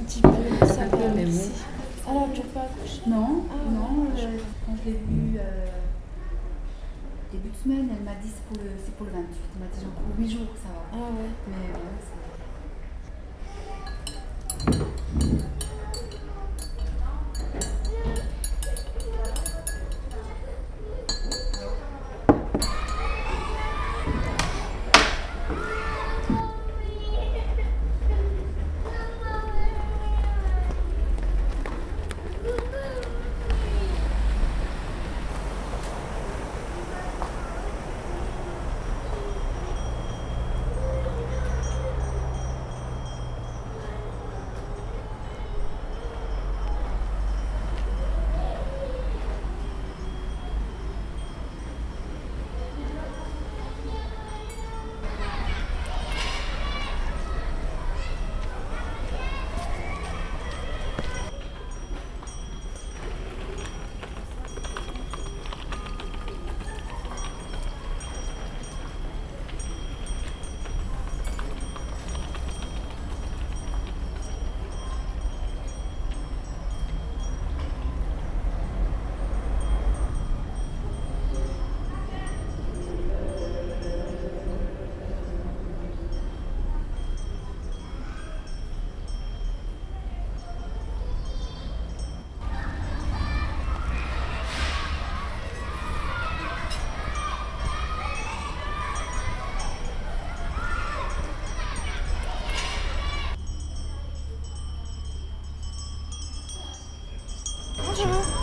un petit peu, ça va aussi. Alors, tu n'as pas accouché ? Non, quand je l'ai vue début de semaine, elle m'a dit c'est pour le 28. Elle m'a dit genre pour 8 jours, ça va. Ah ouais. Mais ouais, c'est... Bonjour.